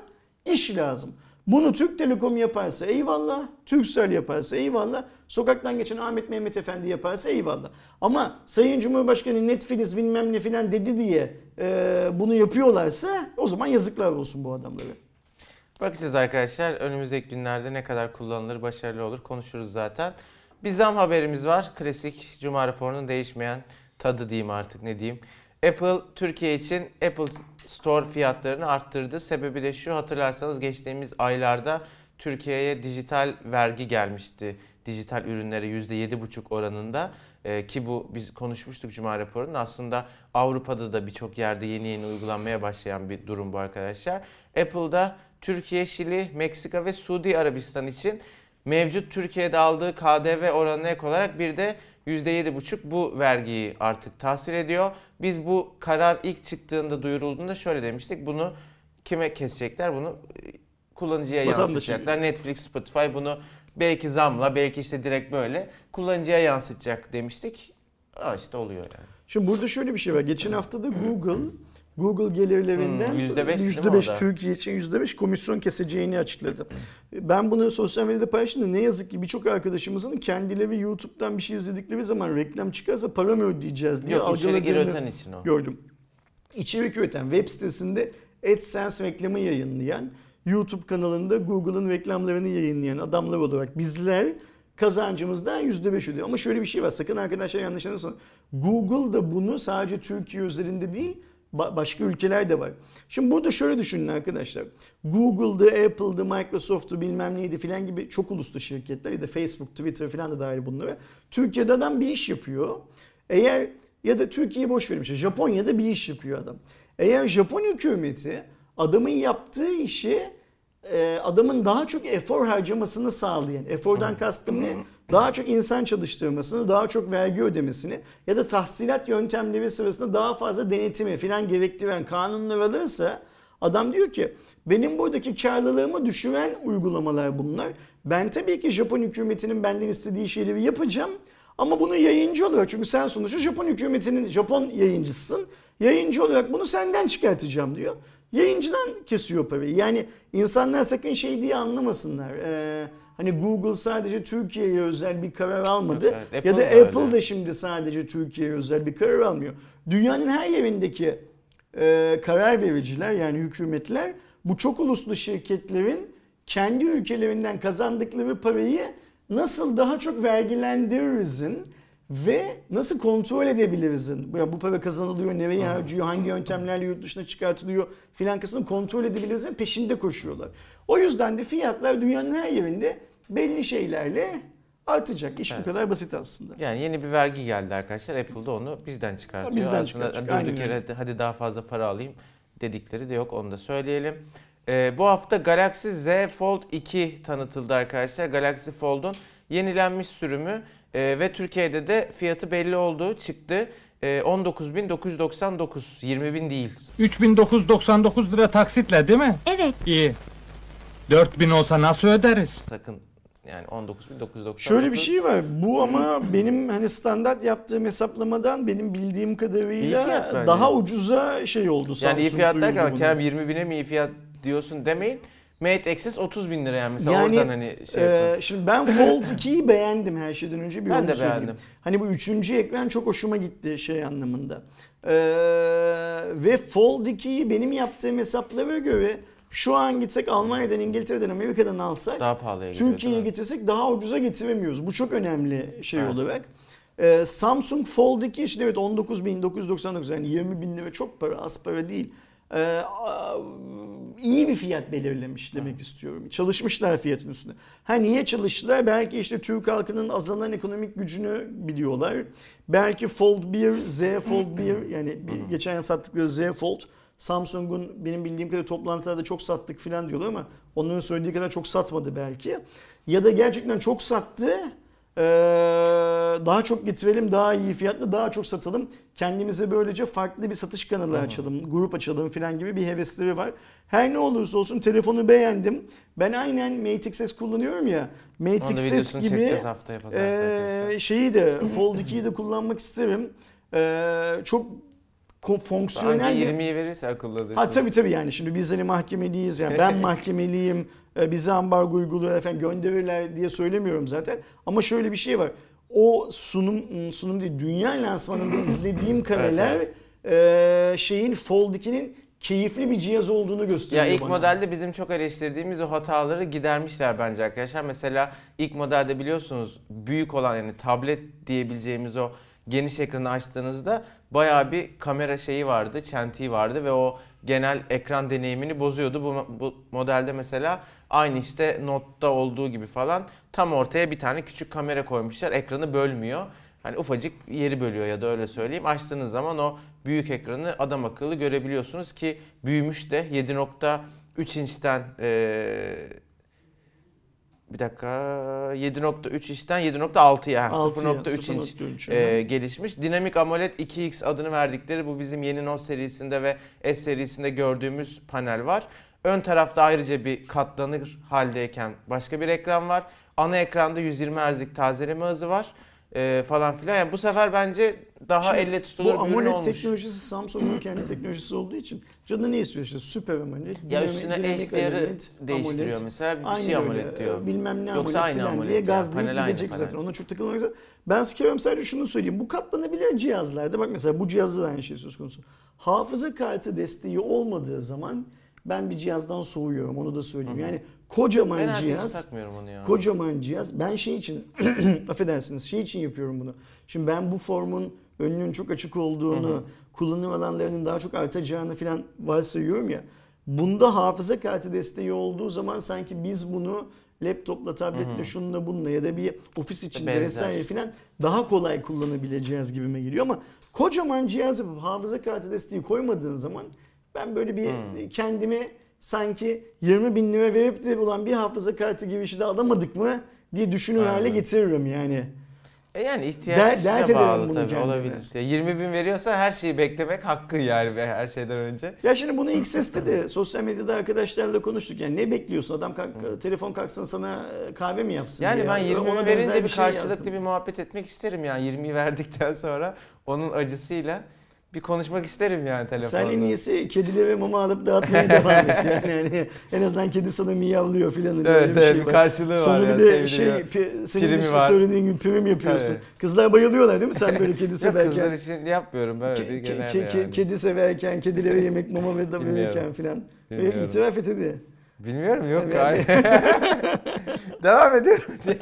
iş lazım. Bunu Türk Telekom yaparsa eyvallah, Turkcell yaparsa eyvallah, sokaktan geçen Ahmet Mehmet Efendi yaparsa eyvallah. Ama Sayın Cumhurbaşkanı Netflix bilmem ne filan dedi diye e, bunu yapıyorlarsa o zaman yazıklar olsun bu adamlara. Bakacağız arkadaşlar önümüzdeki günlerde ne kadar kullanılır, başarılı olur konuşuruz zaten. Bir zam haberimiz var. Klasik Cuma raporunun değişmeyen tadı diyeyim artık ne diyeyim. Apple Türkiye için Apple Store fiyatlarını arttırdı. Sebebi de şu hatırlarsanız geçtiğimiz aylarda Türkiye'ye dijital vergi gelmişti. Dijital ürünlere yüzde yedi buçuk oranında ee, ki bu biz konuşmuştuk Cuma raporunun aslında Avrupa'da da birçok yerde yeni yeni uygulanmaya başlayan bir durum bu arkadaşlar. Apple'da Türkiye, Şili, Meksika ve Suudi Arabistan için mevcut Türkiye'de aldığı K D V oranına ek olarak bir de yüzde yedi buçuk bu vergiyi artık tahsil ediyor. Biz bu karar ilk çıktığında duyurulduğunda şöyle demiştik. Bunu kime kesecekler? Bunu kullanıcıya yansıtacaklar. Netflix, Spotify bunu belki zamla belki işte direkt böyle kullanıcıya yansıtacak demiştik. Aa işte oluyor yani. Şimdi burada şöyle bir şey var. Geçen hafta da Google Google gelirlerinden yüzde beş Türkiye için yüzde beş komisyon keseceğini açıkladı. Ben bunu sosyal medyada paylaştım da ne yazık ki birçok arkadaşımızın kendileri YouTube'dan bir şey izledikleri zaman reklam çıkarsa para mı ödeyeceğiz diye algıladığını gördüm. İçerik üreten web sitesinde AdSense reklamı yayınlayan, YouTube kanalında Google'ın reklamlarını yayınlayan adamlar olarak bizler kazancımızdan yüzde beş ödüyor. Ama şöyle bir şey var, sakın arkadaşlar yanlış anlamasın. Google da bunu sadece Türkiye üzerinde değil, başka ülkeler de var. Şimdi burada şöyle düşünün arkadaşlar. Google'dı, Apple'dı, Microsoft'tu bilmem neydi filan gibi çok uluslu şirketler ya da Facebook, Twitter filan da dahil bunlara. Türkiye'de adam bir iş yapıyor. Eğer ya da Türkiye'yi boş verin, Japonya'da bir iş yapıyor adam. Eğer Japon hükümeti adamın yaptığı işi adamın daha çok efor harcamasını sağlayan, efordan kastım ne? Daha çok insan çalıştırmasını, daha çok vergi ödemesini ya da tahsilat yöntemleri sırasında daha fazla denetimi filan gerektiren kanunlar alırsa adam diyor ki benim buradaki karlılığımı düşüren uygulamalar bunlar. Ben tabii ki Japon hükümetinin benden istediği şeyleri yapacağım ama bunu yayıncı olarak, çünkü sen sonuçta Japon hükümetinin Japon yayıncısısın, yayıncı olarak bunu senden çıkartacağım diyor. Yayıncıdan kesiyor parayı. Yani insanlar sakın şey diye anlamasınlar. Ee, hani Google sadece Türkiye'ye özel bir karar almadı. Evet, evet. Ya da Apple öyle. Da şimdi sadece Türkiye'ye özel bir karar almıyor. Dünyanın her yerindeki e, karar vericiler yani hükümetler bu çok uluslu şirketlerin kendi ülkelerinden kazandıkları parayı nasıl daha çok vergilendiririzin ve nasıl kontrol edebiliriz'in, bu para kazanılıyor, nereye harcıyor, hangi yöntemlerle yurt dışına çıkartılıyor filan kısmını kontrol edebiliriz'in peşinde koşuyorlar. O yüzden de fiyatlar dünyanın her yerinde belli şeylerle artacak. İş evet. Bu kadar basit aslında. Yani yeni bir vergi geldi arkadaşlar. Apple'da onu bizden çıkartıyor. Bizden çıkartıyor. Durduk yere hadi daha fazla para alayım dedikleri de yok, onu da söyleyelim. Ee, bu hafta Galaxy Z Fold iki tanıtıldı arkadaşlar. Galaxy Fold'un yenilenmiş sürümü. Ee, ve Türkiye'de de fiyatı belli olduğu çıktı. Ee, on dokuz bin dokuz yüz doksan dokuz, yirmi bin değil. üç bin dokuz yüz doksan dokuz lira taksitle değil mi? Evet. İyi. dört bin olsa nasıl öderiz? Sakın yani on dokuz bin dokuz yüz doksan dokuz. Şöyle bir şey var. Bu ama benim hani standart yaptığım hesaplamadan benim bildiğim kadarıyla daha ucuza şey oldu. Yani iyi fiyat derken Kerem yirmi bine mi iyi fiyat diyorsun demeyin. Mate Xs otuz bin lira yani mesela yani, oradan hani şey e, şimdi ben Fold ikiyi beğendim her şeyden önce bir ben de söyleyeyim. Beğendim. Hani bu üçüncü ekran çok hoşuma gitti şey anlamında. Ee, ve Fold ikiyi benim yaptığım hesaplara göre şu an gitsek Almanya'dan, İngiltere'den, Amerika'dan alsak daha pahalıya Türkiye'ye getirsek daha ucuza getiremiyoruz. Bu çok önemli şey evet. olarak. Ee, Samsung Fold iki işte evet on dokuz bin dokuz yüz doksan dokuz yani yirmi bin lira çok para, az para değil. Ee, iyi bir fiyat belirlemiş demek istiyorum. Çalışmışlar fiyatın üstünde. Ha niye çalıştılar? Belki işte Türk halkının azalan ekonomik gücünü biliyorlar. Belki Fold bir, Z Fold bir yani geçen yıl sattıkları Z Fold Samsung'un benim bildiğim kadar toplantılarda çok sattık filan diyorlar ama onların söylediği kadar çok satmadı belki. Ya da gerçekten çok sattı. Ee, daha çok getirelim, daha iyi fiyatla daha çok satalım. Kendimize böylece farklı bir satış kanalı tamam. açalım, grup açalım filan gibi bir hevesleri var. Her ne olursa olsun telefonu beğendim. Ben aynen Mate Xs kullanıyorum ya. Mate Xs gibi e, şeyi de Fold ikiyi de kullanmak isterim. E, çok fonksiyonel. Anca yirmiyi verirse akıllıdır. Ha tabii tabii yani şimdi biz hani mahkemeliyiz yani ben mahkemeliyim. Bize ambargo uyguluyor efendim gönderirler diye söylemiyorum zaten. Ama şöyle bir şey var. O sunum sunum değil dünya lansmanında izlediğim kareler evet, evet. E, şeyin Fold iki'nin keyifli bir cihaz olduğunu gösteriyor ya ilk bana. Modelde bizim çok eleştirdiğimiz o hataları gidermişler bence arkadaşlar. Mesela ilk modelde biliyorsunuz büyük olan yani tablet diyebileceğimiz o geniş ekranı açtığınızda bayağı bir kamera şeyi vardı, çentiği vardı ve o genel ekran deneyimini bozuyordu. Bu, bu modelde mesela aynı işte Note'da olduğu gibi falan tam ortaya bir tane küçük kamera koymuşlar. Ekranı bölmüyor. Hani ufacık yeri bölüyor ya da öyle söyleyeyim. Açtığınız zaman o büyük ekranı adam akıllı görebiliyorsunuz ki büyümüş de yedi nokta üç inçten ee, bir dakika yedi nokta üç inçten yedi nokta altıya sıfır nokta üç inç e, gelişmiş. Dinamik AMOLED iki X adını verdikleri bu bizim yeni Note serisinde ve S serisinde gördüğümüz panel var. Ön tarafta ayrıca bir katlanır haldeyken başka bir ekran var. Ana ekranda yüz yirmi hertzlik tazeleme hızı var e, falan filan. Yani bu sefer bence daha şimdi elle tutulur bir ürün olmuş. Bu teknolojisi Samsung'un kendi teknolojisi olduğu için canı ne istiyor işte süper AMOLED. Ya üstüne H D R'ı değiştiriyor AMOLED. Mesela bir aynı şey AMOLED diyor. Bilmem ne yoksa AMOLED aynı AMOLED diye yani gazlayıp gidecek zaten. Ona çok takılmak zaten. Ben Kerem sadece şunu söyleyeyim. Bu katlanabilir cihazlarda bak mesela bu cihazda da aynı şey söz konusu. Hafıza kartı desteği olmadığı zaman ben bir cihazdan soğuyorum onu da söyleyeyim. Hı-hı. Yani kocaman ben cihaz, onu ya. kocaman cihaz. Ben şey için, affedersiniz şey için yapıyorum bunu. Şimdi ben bu formun önünün çok açık olduğunu, Hı-hı. kullanım alanlarının daha çok artacağını falan varsayıyorum ya. Bunda hafıza kartı desteği olduğu zaman sanki biz bunu laptopla, tabletle, Hı-hı. şununla, bununla ya da bir ofis içinde vesaire falan daha kolay kullanabileceğiz gibime geliyor. Ama kocaman cihaz yapıp hafıza kartı desteği koymadığın zaman ben böyle bir hmm. kendimi sanki yirmi bin lira verip de olan bir hafıza kartı gibi işi de alamadık mı diye düşünür hale getiririm yani. E yani ihtiyaç da bağlı tabii kendime. Olabilir. Ya yirmi bin veriyorsa her şeyi beklemek hakkı yani ve her şeyden önce. Ya şimdi bunu X S'te de sosyal medyada arkadaşlarla konuştuk. Yani ne bekliyorsun adam kalk, hmm. telefon kalksın sana kahve mi yapsın yani diye. Ben yirmi bin verince bir şey karşılıklı yazdım. Bir muhabbet etmek isterim yani yirmiyi verdikten sonra onun acısıyla. Bir konuşmak isterim yani telefonda. Sen en iyisi kedilere mama alıp dağıtmaya devam et. Yani, yani en azından kedi sana miyavlıyor filan. Evet evet bir, şey bir karşılığı var. Sonra ya, bir de şey, pi, senin işte söylediğin gibi prim yapıyorsun. Evet. Kızlar bayılıyorlar değil mi sen böyle kedi severken? Yok kızlar için yapmıyorum böyle bir genel ke, ke, yani. Kedi severken, kedilere yemek mama verirken filan. E, itiraf et hadi. Bilmiyorum yok yani. Devam ediyorum diye.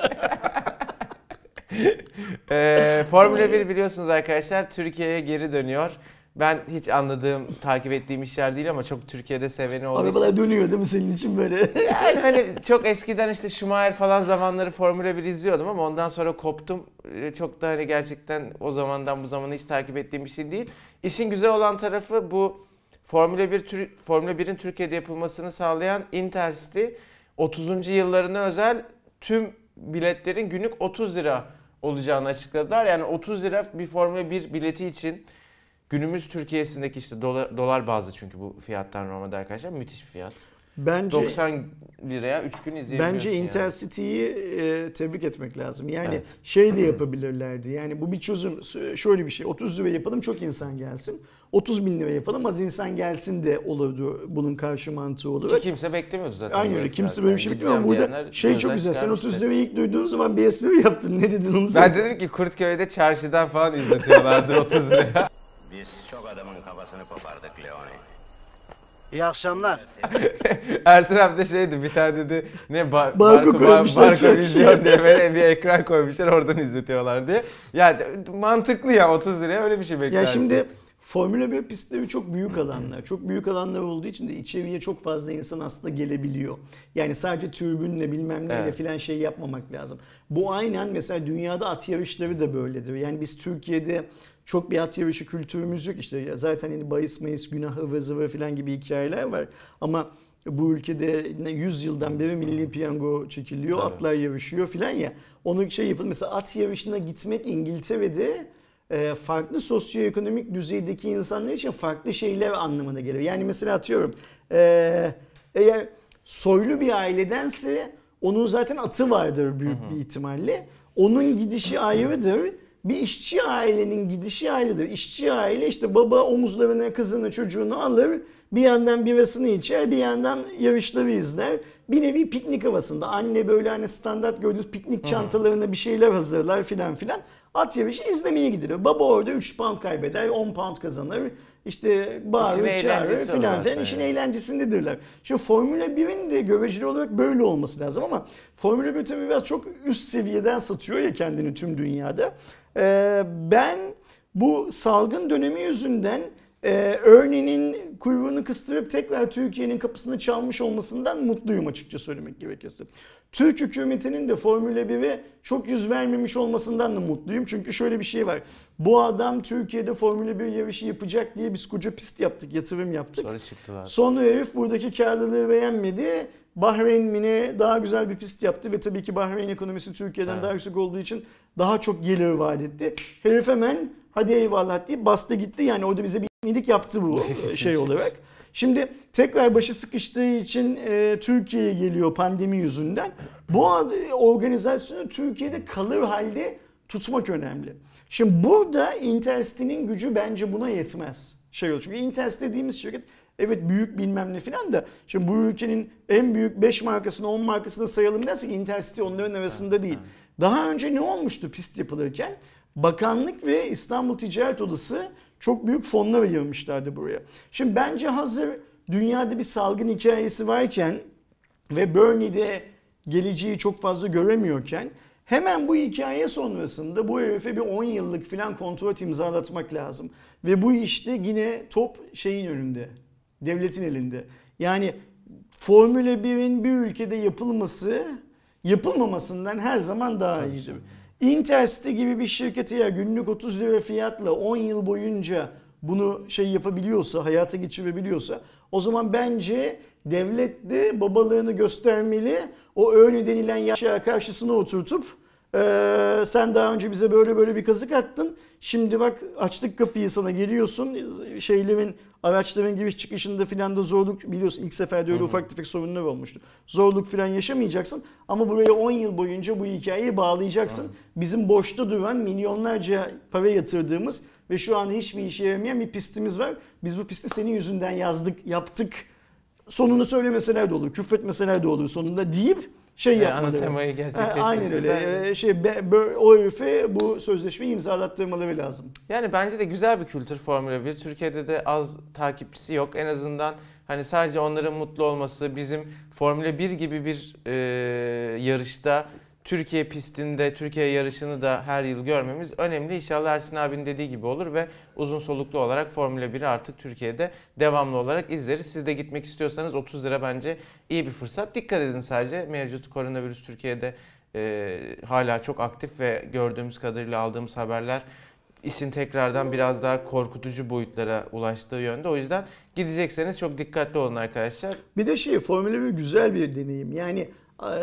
e, Formula bir biliyorsunuz arkadaşlar Türkiye'ye geri dönüyor. Ben hiç anladığım, takip ettiğim işler değil ama çok Türkiye'de seveni olduğu arabalar için... dönüyor değil mi senin için böyle? Yani hani çok eskiden işte Schumacher falan zamanları Formula bir izliyordum ama ondan sonra koptum. Çok da hani gerçekten o zamandan bu zamana hiç takip ettiğim bir şey değil. İşin güzel olan tarafı bu Formula bir, Formula bir'in Türkiye'de yapılmasını sağlayan Intercity otuzuncu yıllarına özel tüm biletlerin günlük otuz lira olacağını açıkladılar. Yani otuz lira bir Formula bir bileti için günümüz Türkiye'sindeki işte dolar, dolar bazlı çünkü bu fiyatlar normalde arkadaşlar müthiş bir fiyat. Bence, doksan liraya üç gün izleyebiliyorsun. Bence Intercity'yi yani. Tebrik etmek lazım. Yani evet. şey de yapabilirlerdi. Yani bu bir çözüm şöyle bir şey otuz lira yapalım çok insan gelsin. otuz bin lira yapalım az insan gelsin de olurdu bunun karşı mantığı olur. Ki kimse beklemiyordu zaten. Aynen öyle kimse böyle bir şey beklemiyor. Burada şey çok güzel sen otuz lirayı ilk duyduğun zaman bir espri yaptın ne dedin onu söyle. Ben dedim ki Kurtköy'de çarşıdan falan izletiyorlardı otuz liraya. Biz çok adamın kafasını kopardık Leoni. İyi akşamlar. Ersin abi de şeydi bir tane dedi ne bar barko koymuşlar şey diye böyle bir ekran koymuşlar oradan izletiyorlar diye. Yani mantıklı ya otuz liraya öyle bir şey beklersin. Ya şimdi Formula bir pistleri çok büyük alanlar. Çok büyük alanlar olduğu için de içeriye çok fazla insan aslında gelebiliyor. Yani sadece tribünle bilmem neyle evet. filan şey yapmamak lazım. Bu aynen mesela dünyada at yarışları da böyledir. Yani biz Türkiye'de çok bir at yarışı kültürümüz yok. İşte zaten hani bahis mayıs, günah, ıvır zıvır filan gibi hikayeler var. Ama bu ülkede yüz yıldan beri milli piyango çekiliyor, tabii. atlar yarışıyor filan ya. Onun şey yapılır. Mesela at yarışına gitmek İngiltere'de farklı sosyoekonomik düzeydeki insanlar için farklı şeyler anlamına geliyor. Yani mesela atıyorum eğer soylu bir ailedense onun zaten atı vardır büyük bir ihtimalle. Onun gidişi ayrıdır. Bir işçi ailenin gidişi ayrıdır. İşçi aile işte baba omuzlarına kızını çocuğunu alır. Bir yandan birasını içer, bir yandan yarışları izler. Bir nevi piknik havasında. Anne böyle hani standart gördüğünüz piknik çantalarına bir şeyler hazırlar filan filan. At yarışı izlemeye gidilir. Baba orada üç pound kaybeder, on pound kazanır. İşte bağırır, çağırır filan filan. İşin eğlencesindedirler. Şimdi Formula bir'in de göreceli olarak böyle olması lazım ama Formula bir tabii biraz çok üst seviyeden satıyor ya kendini tüm dünyada. Ee, ben bu salgın dönemi yüzünden e, örneğinin kuyruğunu kıstırıp tekrar Türkiye'nin kapısını çalmış olmasından mutluyum açıkça söylemek gerekirse. Türk hükümetinin de Formula bir'e çok yüz vermemiş olmasından da mutluyum. Çünkü şöyle bir şey var. Bu adam Türkiye'de Formula bir yarışı yapacak diye biz koca pist yaptık, yatırım yaptık. Sonra çıktılar. Sonra herif buradaki karlılığı beğenmedi. Bahreyn mi ne daha güzel bir pist yaptı ve tabii ki Bahreyn ekonomisi Türkiye'den evet. daha yüksek olduğu için daha çok gelir vaat etti. Herif hemen hadi eyvallah deyip bastı gitti. Yani orada bize bir iyilik yaptı bu şey olarak. Şimdi tekrar başı sıkıştığı için e, Türkiye'ye geliyor pandemi yüzünden. Bu organizasyonu Türkiye'de kalır halde tutmak önemli. Şimdi burada Intelstin'in gücü bence buna yetmez. Şey olur. Çünkü Intels dediğimiz şirket evet büyük bilmem ne filan da şimdi bu ülkenin en büyük beş markasını on markasını sayalım dersek Intelstin onların arasında evet, değil. Evet. Daha önce ne olmuştu pist yapılırken? Bakanlık ve İstanbul Ticaret Odası çok büyük fonlar ayırmışlardı buraya. Şimdi bence hazır dünyada bir salgın hikayesi varken ve Bernie'de geleceği çok fazla göremiyorken hemen bu hikaye sonrasında bu herife bir on yıllık filan kontrat imzalatmak lazım. Ve bu işte yine top şeyin önünde, devletin elinde. Yani Formula birin bir ülkede yapılması yapılmamasından her zaman daha tabii iyidir. Intercity gibi bir şirketi ya günlük otuz lira fiyatla on yıl boyunca bunu şey yapabiliyorsa, hayata geçirebiliyorsa o zaman bence devlet de babalığını göstermeli. O öyle denilen yaşa karşısına oturtup ee, sen daha önce bize böyle böyle bir kazık attın. Şimdi bak açtık kapıyı sana geliyorsun. Şeylerin, araçların giriş çıkışında filan da zorluk biliyorsun ilk seferde öyle hı hı. ufak tefek sorunlar olmuştu. Zorluk filan yaşamayacaksın ama buraya on yıl boyunca bu hikayeyi bağlayacaksın. Hı. Bizim boşta duran milyonlarca para yatırdığımız ve şu an hiçbir işe yaramayan bir pistimiz var. Biz bu pisti senin yüzünden yazdık, yaptık. Sonunu söylemeseler de olur, küfretmeseler de olur sonunda deyip şey yani yapmaları. Ana temayı gerçekleştirmeleri. Aynen öyle. Şey, be, be, o herife bu sözleşmeyi imzalattırmaları lazım. Yani bence de güzel bir kültür Formula bir. Türkiye'de de az takipçisi yok. En azından hani sadece onların mutlu olması, bizim Formula bir gibi bir e, yarışta Türkiye pistinde, Türkiye yarışını da her yıl görmemiz önemli. İnşallah Ersin abinin dediği gibi olur ve uzun soluklu olarak Formula biri artık Türkiye'de devamlı olarak izleriz. Siz de gitmek istiyorsanız otuz lira bence iyi bir fırsat. Dikkat edin sadece mevcut koronavirüs Türkiye'de e, hala çok aktif ve gördüğümüz kadarıyla aldığımız haberler işin tekrardan biraz daha korkutucu boyutlara ulaştığı yönde. O yüzden gidecekseniz çok dikkatli olun arkadaşlar. Bir de şey Formula bir güzel bir deneyim yani.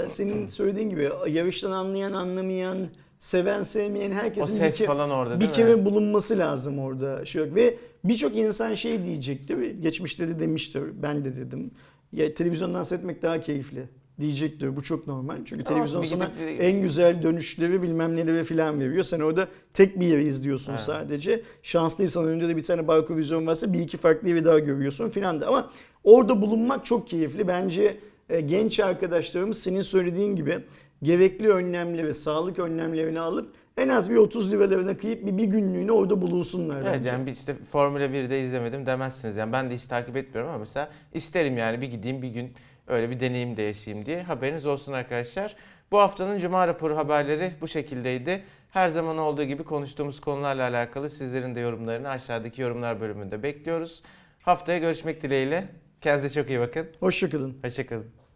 Senin söylediğin gibi yarıştan anlayan, anlamayan, seven, sevmeyen herkesin bir, ke orada, bir kere mi? bulunması lazım orada. Şey ve birçok insan şey diyecektir, geçmişte de demiştir, ben de dedim. Ya, televizyondan seyretmek daha keyifli diyecektir, bu çok normal. Çünkü ya televizyon sana gidip, en güzel dönüşleri bilmem neleri filan veriyor. Sen orada tek bir yeri izliyorsun he. sadece. Şanslıysan önünde de bir tane barkovizyon varsa bir iki farklı yeri daha görüyorsun filan da. Ama orada bulunmak çok keyifli bence. Genç arkadaşlarımız senin söylediğin gibi gerekli önlemleri ve sağlık önlemlerini alıp en az bir otuz liralarına kıyıp bir, bir günlüğüne orada bulunsunlar. Evet bence. Yani işte Formula birde izlemedim demezsiniz. Yani ben de hiç takip etmiyorum ama mesela isterim yani bir gideyim bir gün öyle bir deneyim de yaşayayım diye. Haberiniz olsun arkadaşlar. Bu haftanın Cuma raporu haberleri bu şekildeydi. Her zaman olduğu gibi konuştuğumuz konularla alakalı sizlerin de yorumlarını aşağıdaki yorumlar bölümünde bekliyoruz. Haftaya görüşmek dileğiyle. Kendinize çok iyi bakın. Hoşça kalın. Hoşça kalın.